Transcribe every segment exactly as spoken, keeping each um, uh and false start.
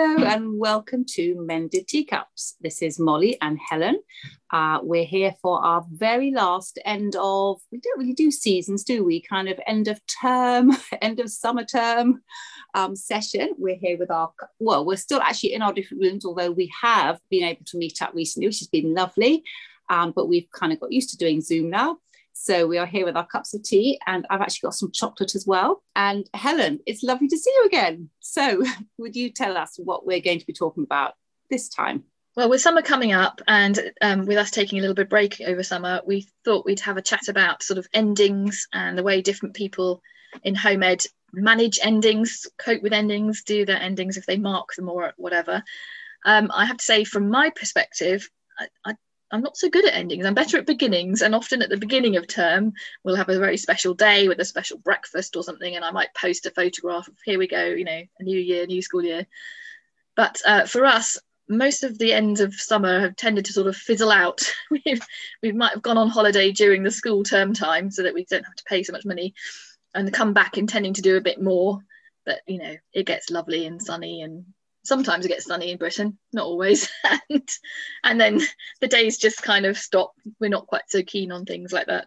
Hello and welcome to Mended Teacups. This is Molly and Helen. Uh, we're here for our very last end of, we don't really do seasons, do we? Kind of end of term, end of summer term um, session. We're here with our, well, we're still actually in our different rooms, although we have been able to meet up recently, which has been lovely. Um, but we've kind of got used to doing Zoom now. So we are here with our cups of tea, and I've actually got some chocolate as well. And Helen, it's lovely to see you again. So would you tell us what we're going to be talking about this time? Well, with summer coming up and um, with us taking a little bit of break over summer, we thought we'd have a chat about sort of endings and the way different people in home ed manage endings, cope with endings, do their endings if they mark them or whatever. Um, I have to say, from my perspective, I, I I'm not so good at endings. I'm better at beginnings, and often at the beginning of term we'll have a very special day with a special breakfast or something, and I might post a photograph of here we go, you know, a new year, new school year. But uh, for us, most of the ends of summer have tended to sort of fizzle out. We've, we might have gone on holiday during the school term time so that we don't have to pay so much money, and come back intending to do a bit more. But, you know, it gets lovely and sunny, and sometimes it gets sunny in Britain, not always. and, and then the days just kind of stop. We're not quite so keen on things like that.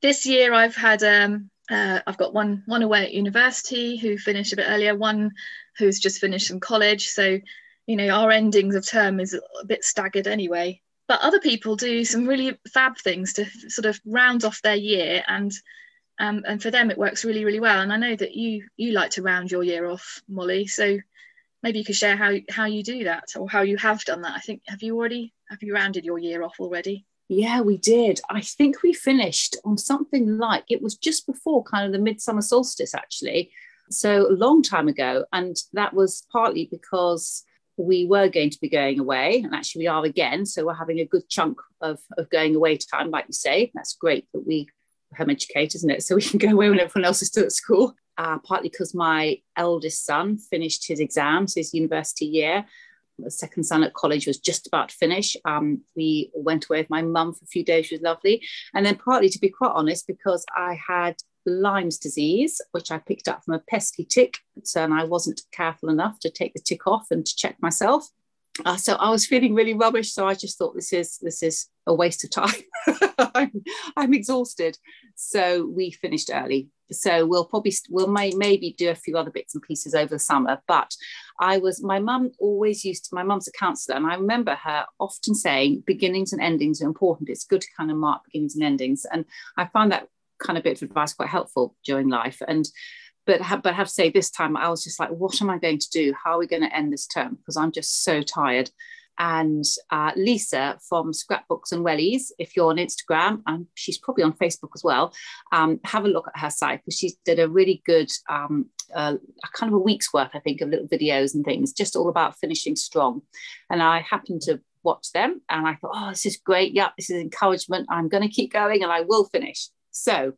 This year I've had, um, uh, I've got one one away at university who finished a bit earlier, one who's just finished some college. So, you know, our endings of term is a bit staggered anyway. But other people do some really fab things to sort of round off their year. And um, and for them, it works really, really well. And I know that you you like to round your year off, Molly. So maybe you could share how, how you do that, or how you have done that. I think, have you already, have you rounded your year off already? Yeah, we did. I think we finished on something like, it was just before kind of the midsummer solstice, actually. So a long time ago. And that was partly because we were going to be going away, and actually we are again. So we're having a good chunk of, of going away time, like you say. That's great that we home educate, isn't it? So we can go away when everyone else is still at school. Uh, partly because my eldest son finished his exams, his university year. The second son at college was just about to finish. Um, we went away with my mum for a few days. She was lovely. And then partly, to be quite honest, because I had Lyme's disease, which I picked up from a pesky tick. So, and I wasn't careful enough to take the tick off and to check myself. Uh, so I was feeling really rubbish. So I just thought, this is this is a waste of time. I'm, I'm exhausted. So we finished early. So we'll probably we'll may, maybe do a few other bits and pieces over the summer. But I was my mum always used to, my mum's a counsellor, and I remember her often saying beginnings and endings are important. It's good to kind of mark beginnings and endings. And I found that kind of bit of advice quite helpful during life. And But, but I have to say, this time I was just like, what am I going to do? How are we going to end this term? Because I'm just so tired. And uh, Lisa from Scrapbooks and Wellies, if you're on Instagram, and she's probably on Facebook as well, um, have a look at her site, because she did a really good, um, uh, kind of a week's worth, I think, of little videos and things, just all about finishing strong. And I happened to watch them, and I thought, oh, this is great. Yep, this is encouragement. I'm going to keep going, and I will finish. So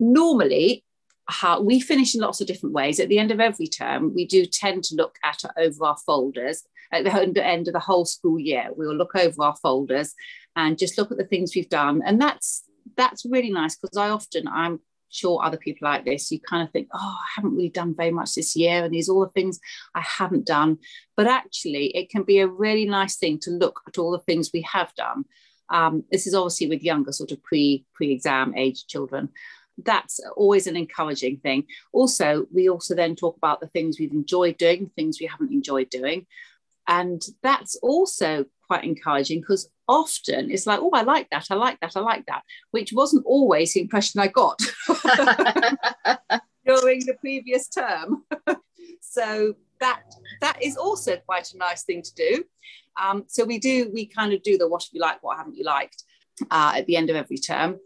normally, how we finish in lots of different ways. At the end of every term, we do tend to look at over our folders. At the end of the whole school year, we will look over our folders and just look at the things we've done. And that's that's really nice, because I often, I'm sure other people like this, you kind of think, oh, I haven't really done very much this year, and these are all the things I haven't done. But actually, it can be a really nice thing to look at all the things we have done. Um, this is obviously with younger, sort of pre, pre-exam age children. That's always an encouraging thing. Also, we also then talk about the things we've enjoyed doing, things we haven't enjoyed doing. And that's also quite encouraging, because often it's like, oh, I like that, I like that, I like that, which wasn't always the impression I got during the previous term. So that that is also quite a nice thing to do. Um, so we do, we kind of do the what have you liked, what haven't you liked uh, at the end of every term.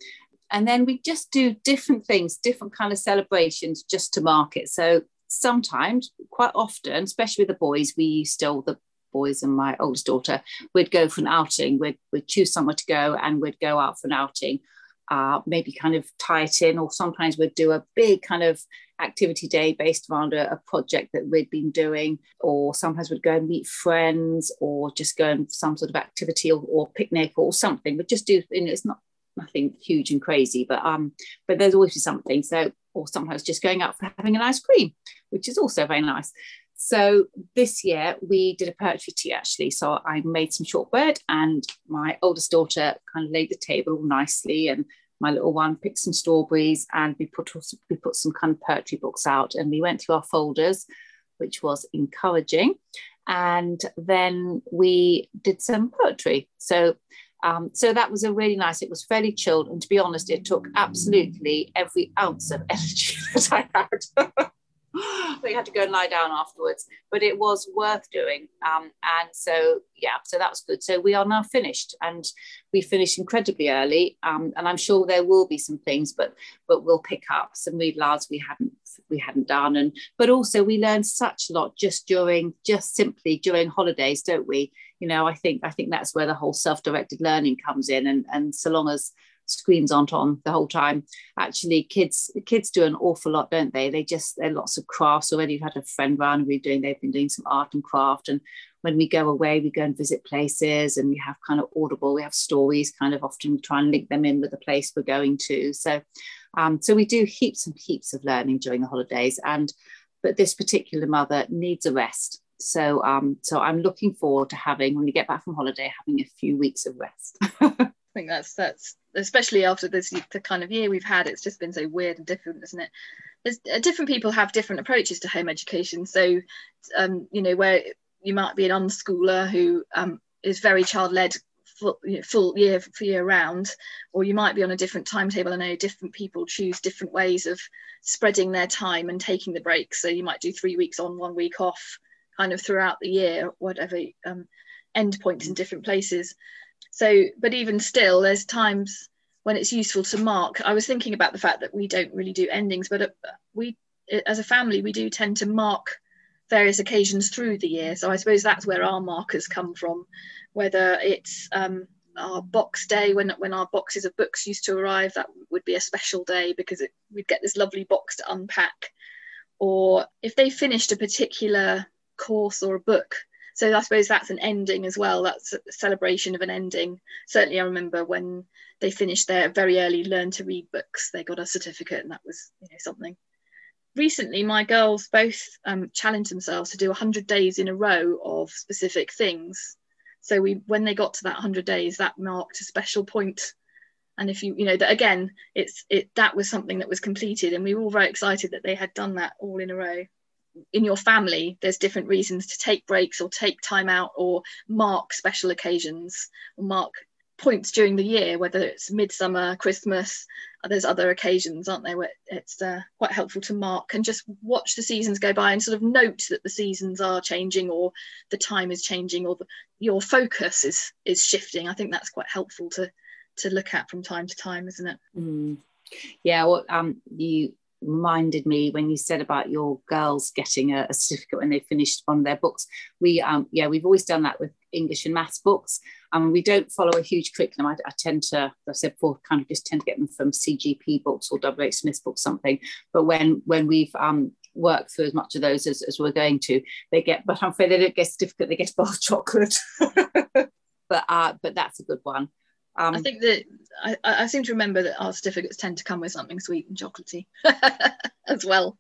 And then we just do different things, different kind of celebrations, just to mark it. So sometimes, quite often, especially with the boys, we still, the boys and my oldest daughter, we'd go for an outing. We'd, we'd choose somewhere to go, and we'd go out for an outing, uh, maybe kind of tie it in. Or sometimes we'd do a big kind of activity day based around a, a project that we'd been doing. Or sometimes we'd go and meet friends, or just go and some sort of activity or, or picnic or something. But just do, you know, it's not nothing huge and crazy, but um but there's always something. So, or sometimes just going out for having an ice cream, which is also very nice. So this year we did a poetry tea, actually. So I made some shortbread and my oldest daughter kind of laid the table nicely, and my little one picked some strawberries, and we put we put some kind of poetry books out, and we went through our folders, which was encouraging. And then we did some poetry. So um, so that was a really nice, it was fairly chilled. And to be honest, it took absolutely every ounce of energy that I had. We had to go and lie down afterwards, but it was worth doing. Um, and so, yeah, so that was good. So we are now finished, and we finished incredibly early. Um, and I'm sure there will be some things, but but we'll pick up some read louds we hadn't we hadn't done. And but also we learned such a lot just during just simply during holidays, don't we? You know, I think I think that's where the whole self-directed learning comes in. And and so long as screens aren't on the whole time, actually kids kids do an awful lot, don't they? They just, there are lots of crafts already. We've had a friend round, we're doing, they've been doing some art and craft, and when we go away we go and visit places, and we have kind of audible, we have stories, kind of often try and link them in with the place we're going to. So um so we do heaps and heaps of learning during the holidays, and but this particular mother needs a rest. So um so I'm looking forward to having, when we get back from holiday, having a few weeks of rest. I think that's that's especially after this the kind of year we've had. It's just been so weird and different, isn't it? There's, uh, different people have different approaches to home education. So, um, you know, where you might be an unschooler who um, is very child-led full, you know, full year for year round, or you might be on a different timetable. I know different people choose different ways of spreading their time and taking the breaks. So you might do three weeks on, one week off, kind of throughout the year, whatever um, end points in different places. So, but even still, there's times when it's useful to mark. I was thinking about the fact that we don't really do endings, but we, as a family, we do tend to mark various occasions through the year. So I suppose that's where our markers come from, whether it's um, our box day, when when our boxes of books used to arrive, that would be a special day because it, we'd get this lovely box to unpack. Or if they finished a particular course or a book, so I suppose that's an ending as well. That's a celebration of an ending. Certainly I remember when they finished their very early learn to read books, they got a certificate, and that was, you know, something. Recently, my girls both um, challenged themselves to do one hundred days in a row of specific things. So we, when they got to that one hundred days, that marked a special point. And if you, you know, that again, it's it that was something that was completed, and we were all very excited that they had done that all in a row. In your family, there's different reasons to take breaks or take time out or mark special occasions or mark points during the year, whether it's midsummer, Christmas, there's other occasions, aren't there, where it's uh, quite helpful to mark and just watch the seasons go by and sort of note that the seasons are changing or the time is changing or the, your focus is is shifting. I think that's quite helpful to to look at from time to time, isn't it? Mm. Yeah, well, um, you reminded me when you said about your girls getting a, a certificate when they finished one of their books. We um yeah we've always done that with English and maths books, and um, we don't follow a huge curriculum. I, I tend to, as I said before, kind of just tend to get them from C G P books or W H Smith books, something. But when when we've um worked through as much of those as, as we're going to, they get, but I'm afraid they don't get a certificate, they get a bar of chocolate. But uh but that's a good one. Um, I think that I, I seem to remember that our certificates tend to come with something sweet and chocolatey as well.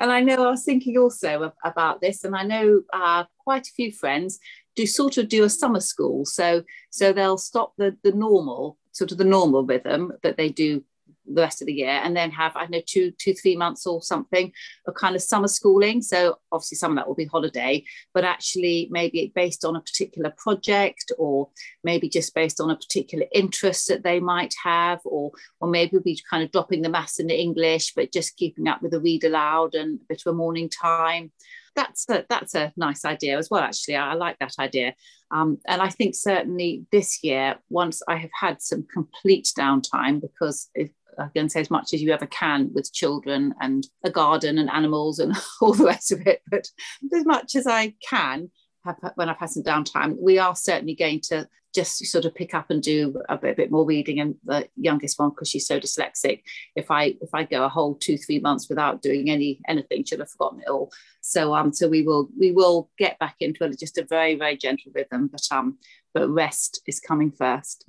And I know I was thinking also of, about this, and I know uh, quite a few friends do sort of do a summer school. So so they'll stop the, the normal, sort of the normal rhythm that they do the rest of the year, and then have, I don't know, two, two, three months or something of kind of summer schooling. So obviously some of that will be holiday, but actually maybe based on a particular project, or maybe just based on a particular interest that they might have, or or maybe we'll be kind of dropping the maths and the English, but just keeping up with the read aloud and a bit of a morning time. That's a, that's a nice idea as well, actually. I, I like that idea. Um, and I think certainly this year, once I have had some complete downtime, because if I can say as much as you ever can with children and a garden and animals and all the rest of it, but as much as I can, have, when I've had some downtime, we are certainly going to just sort of pick up and do a bit, a bit more reading. And the youngest one, because she's so dyslexic, if I if I go a whole two three months without doing any anything, she'll have forgotten it all. So um, so we will we will get back into just a very very gentle rhythm, but um, but rest is coming first.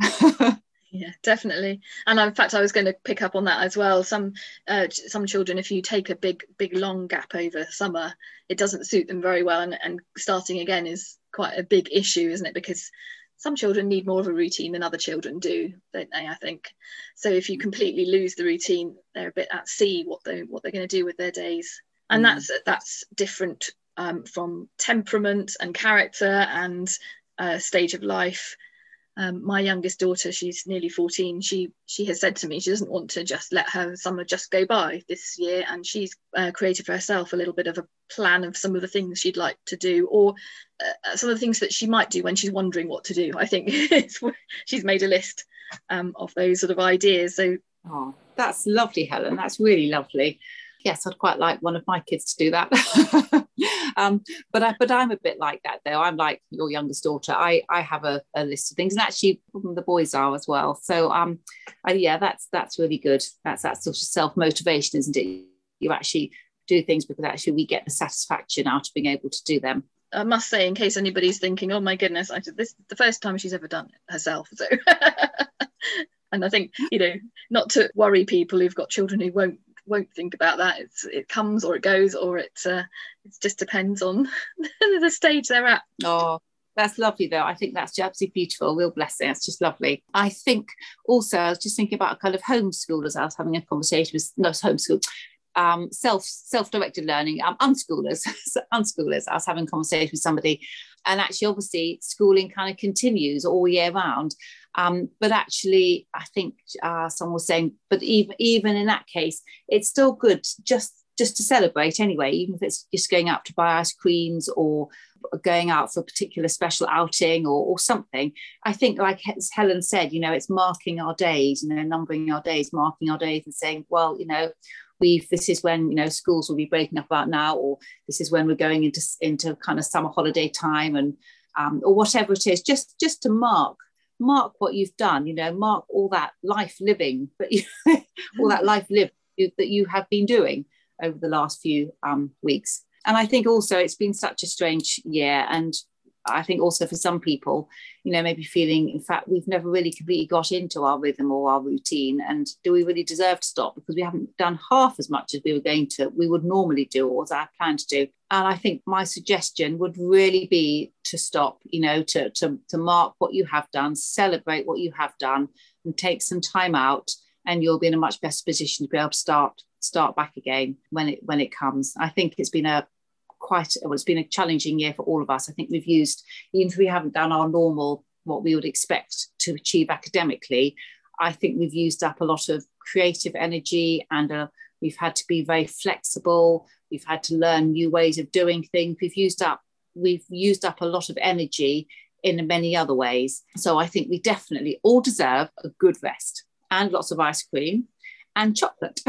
Yeah, definitely. And in fact, I was going to pick up on that as well. Some uh, some children, if you take a big, big long gap over summer, it doesn't suit them very well. And, and starting again is quite a big issue, isn't it? Because some children need more of a routine than other children do, don't they, I think. So if you completely lose the routine, they're a bit at sea what, they, what they're going to do with their days. And mm. that's that's different um, from temperament and character and uh, stage of life. Um, my youngest daughter, she's nearly fourteen, she she has said to me she doesn't want to just let her summer just go by this year, and she's uh, created for herself a little bit of a plan of some of the things she'd like to do, or uh, some of the things that she might do when she's wondering what to do. I think she's made a list um, of those sort of ideas. So oh, that's lovely, Helen, that's really lovely. Yes, I'd quite like one of my kids to do that. um, but, I, but I'm a bit like that, though. I'm like your youngest daughter. I, I have a, a list of things, and actually the boys are as well. So, um, uh, yeah, that's that's really good. That's that sort of self-motivation, isn't it? You actually do things because actually we get the satisfaction out of being able to do them. I must say, in case anybody's thinking, oh, my goodness, I did this the first time she's ever done it herself. So... And I think, you know, not to worry people who've got children who won't won't think about that. It's it comes or it goes, or it uh, it just depends on the stage they're at. Oh, that's lovely, though. I think that's absolutely beautiful, a real blessing. It's just lovely. I think also I was just thinking about kind of homeschoolers. I was having a conversation with not homeschool um self self-directed learning um unschoolers unschoolers I was having a conversation with somebody, and actually obviously schooling kind of continues all year round, um but actually I think uh someone was saying, but even even in that case it's still good just just to celebrate anyway, even if it's just going out to buy ice creams or going out for a particular special outing or, or something. I think, like as Helen said, you know, it's marking our days, you know, numbering our days, marking our days and saying, well, you know, we've this is when, you know, schools will be breaking up about now, or this is when we're going into into kind of summer holiday time, and um, or whatever it is, just just to mark mark what you've done, you know, mark all that life living, but you, all that life lived that you have been doing over the last few um, weeks. And I think also it's been such a strange year. And I think also for some people, you know, maybe feeling, in fact, we've never really completely got into our rhythm or our routine. And do we really deserve to stop? Because we haven't done half as much as we were going to, we would normally do, or as I planned to do. And I think my suggestion would really be to stop, you know, to, to, to mark what you have done, celebrate what you have done, and take some time out, and you'll be in a much better position to be able to start start back again when it when it comes. I think it's been a quite well, it's been a challenging year for all of us. I think we've used, even if we haven't done our normal, what we would expect to achieve academically, I think we've used up a lot of creative energy, and uh, we've had to be very flexible, we've had to learn new ways of doing things, we've used up we've used up a lot of energy in many other ways. So I think we definitely all deserve a good rest, and lots of ice cream and chocolate.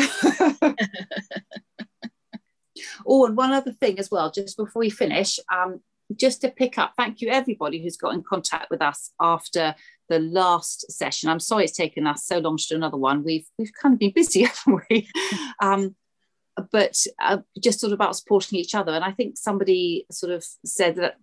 Oh, and one other thing as well, just before we finish, um, just to pick up, thank you everybody who's got in contact with us after the last session. I'm sorry it's taken us so long to do another one. We've we've kind of been busy, haven't we? Um, but uh, just sort of about supporting each other. And I think somebody sort of said that,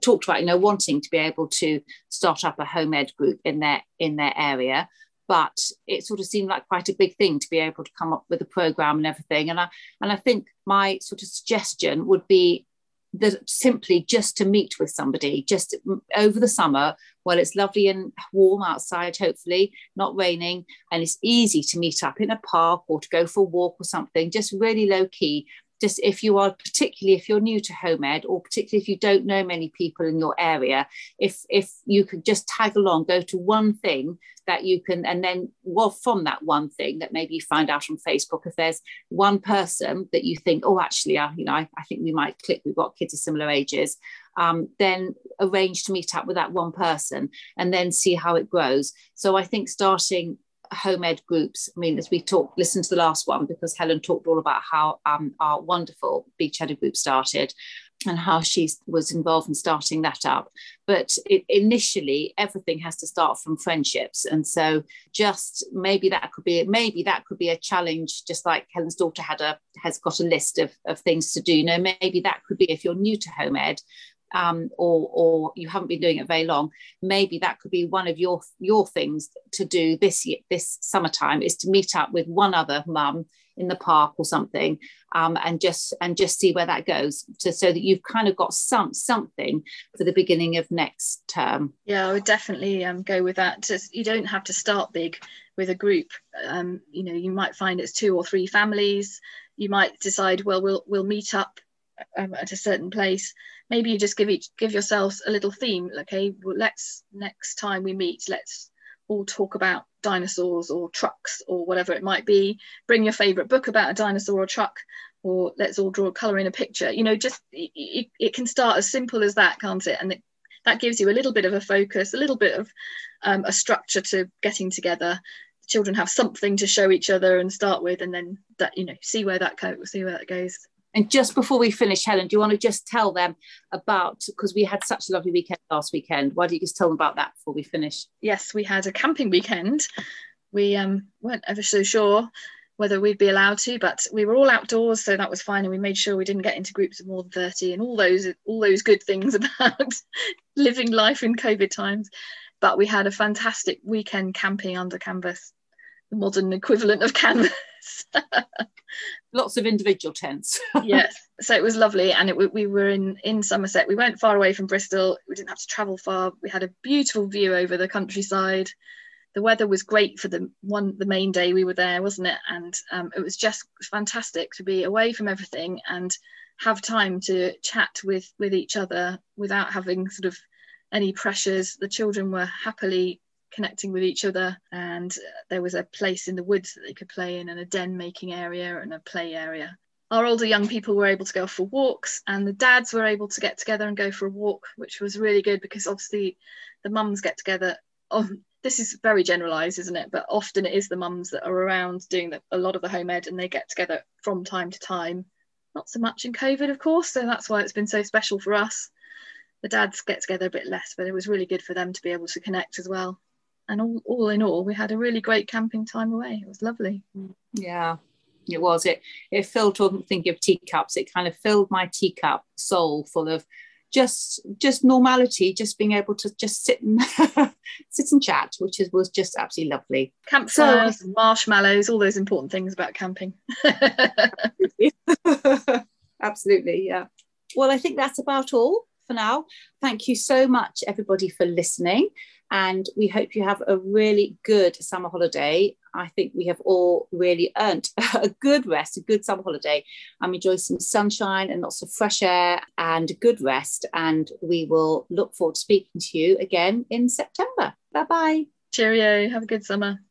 talked about, you know, wanting to be able to start up a home ed group in their in their area. But it sort of seemed like quite a big thing to be able to come up with a programme and everything. And I and I think my sort of suggestion would be that simply just to meet with somebody just over the summer, while it's lovely and warm outside, hopefully not raining, and it's easy to meet up in a park or to go for a walk or something, just really low key. Just if you are, particularly if you're new to home ed, or particularly if you don't know many people in your area, if if you could just tag along, go to one thing that you can, and then well, from that one thing that maybe you find out on Facebook, if there's one person that you think, oh, actually, I, you know, I, I think we might click, we've got kids of similar ages, um, then arrange to meet up with that one person and then see how it grows. So I think starting home ed groups, I mean, as we talked, listen to the last one, because Helen talked all about how um, our wonderful Beach Header group started and how she was involved in starting that up. But it, initially, everything has to start from friendships. And so just maybe that could be, maybe that could be a challenge, just like Helen's daughter had a, has got a list of, of things to do. You know, maybe that could be, if you're new to home ed, um, or, or you haven't been doing it very long, maybe that could be one of your your things to do this year, this summertime, is to meet up with one other mum in the park or something, um, and just and just see where that goes, so, so that you've kind of got some something for the beginning of next term. Yeah, I would definitely um, go with that. Just, you don't have to start big with a group. Um, you know, you might find it's two or three families. You might decide, well, we'll we'll meet up um, at a certain place. Maybe you just give each give yourselves a little theme. Okay, well, let's next time we meet, let's all talk about dinosaurs or trucks or whatever it might be. Bring your favorite book about a dinosaur or truck, or let's all draw colour in a picture. You know, just it, it can start as simple as that, can't it? And it, that gives you a little bit of a focus, a little bit of um, a structure to getting together. Children have something to show each other and start with, and then that, you know, see where that goes, see where that goes. And just before we finish, Helen, do you want to just tell them about, because we had such a lovely weekend last weekend, why don't you just tell them about that before we finish? Yes, we had a camping weekend. We um, weren't ever so sure whether we'd be allowed to, but we were all outdoors, so that was fine. And we made sure we didn't get into groups of more than thirty, and all those, all those good things about living life in COVID times. But we had a fantastic weekend camping under canvas, the modern equivalent of canvas. Lots of individual tents. Yes, so it was lovely, and it, we were in in Somerset. We weren't far away from Bristol. We didn't have to travel far. We had a beautiful view over the countryside. The weather was great for the one the main day we were there, wasn't it? And um, it was just fantastic to be away from everything and have time to chat with with each other without having sort of any pressures. The children were happily connecting with each other, and there was a place in the woods that they could play in, and a den making area and a play area. Our older young people were able to go for walks, and the dads were able to get together and go for a walk, which was really good, because obviously the mums get together. Oh, this is very generalised, isn't it? But often it is the mums that are around doing the, a lot of the home ed, and they get together from time to time. Not so much in COVID, of course, so that's why it's been so special for us. The dads get together a bit less, but it was really good for them to be able to connect as well. And all, all in all, we had a really great camping time away. It was lovely. Yeah, it was. It it filled, talking, thinking of teacups, it kind of filled my teacup soul full of just just normality, just being able to just sit and sit and chat, which is, was just absolutely lovely. Campfires, so, marshmallows, all those important things about camping. Absolutely. Absolutely, yeah. Well, I think that's about all for now. Thank you so much, everybody, for listening. And we hope you have a really good summer holiday. I think we have all really earned a good rest, a good summer holiday. Um, enjoy some sunshine and lots of fresh air and good rest. And we will look forward to speaking to you again in September. Bye-bye. Cheerio. Have a good summer.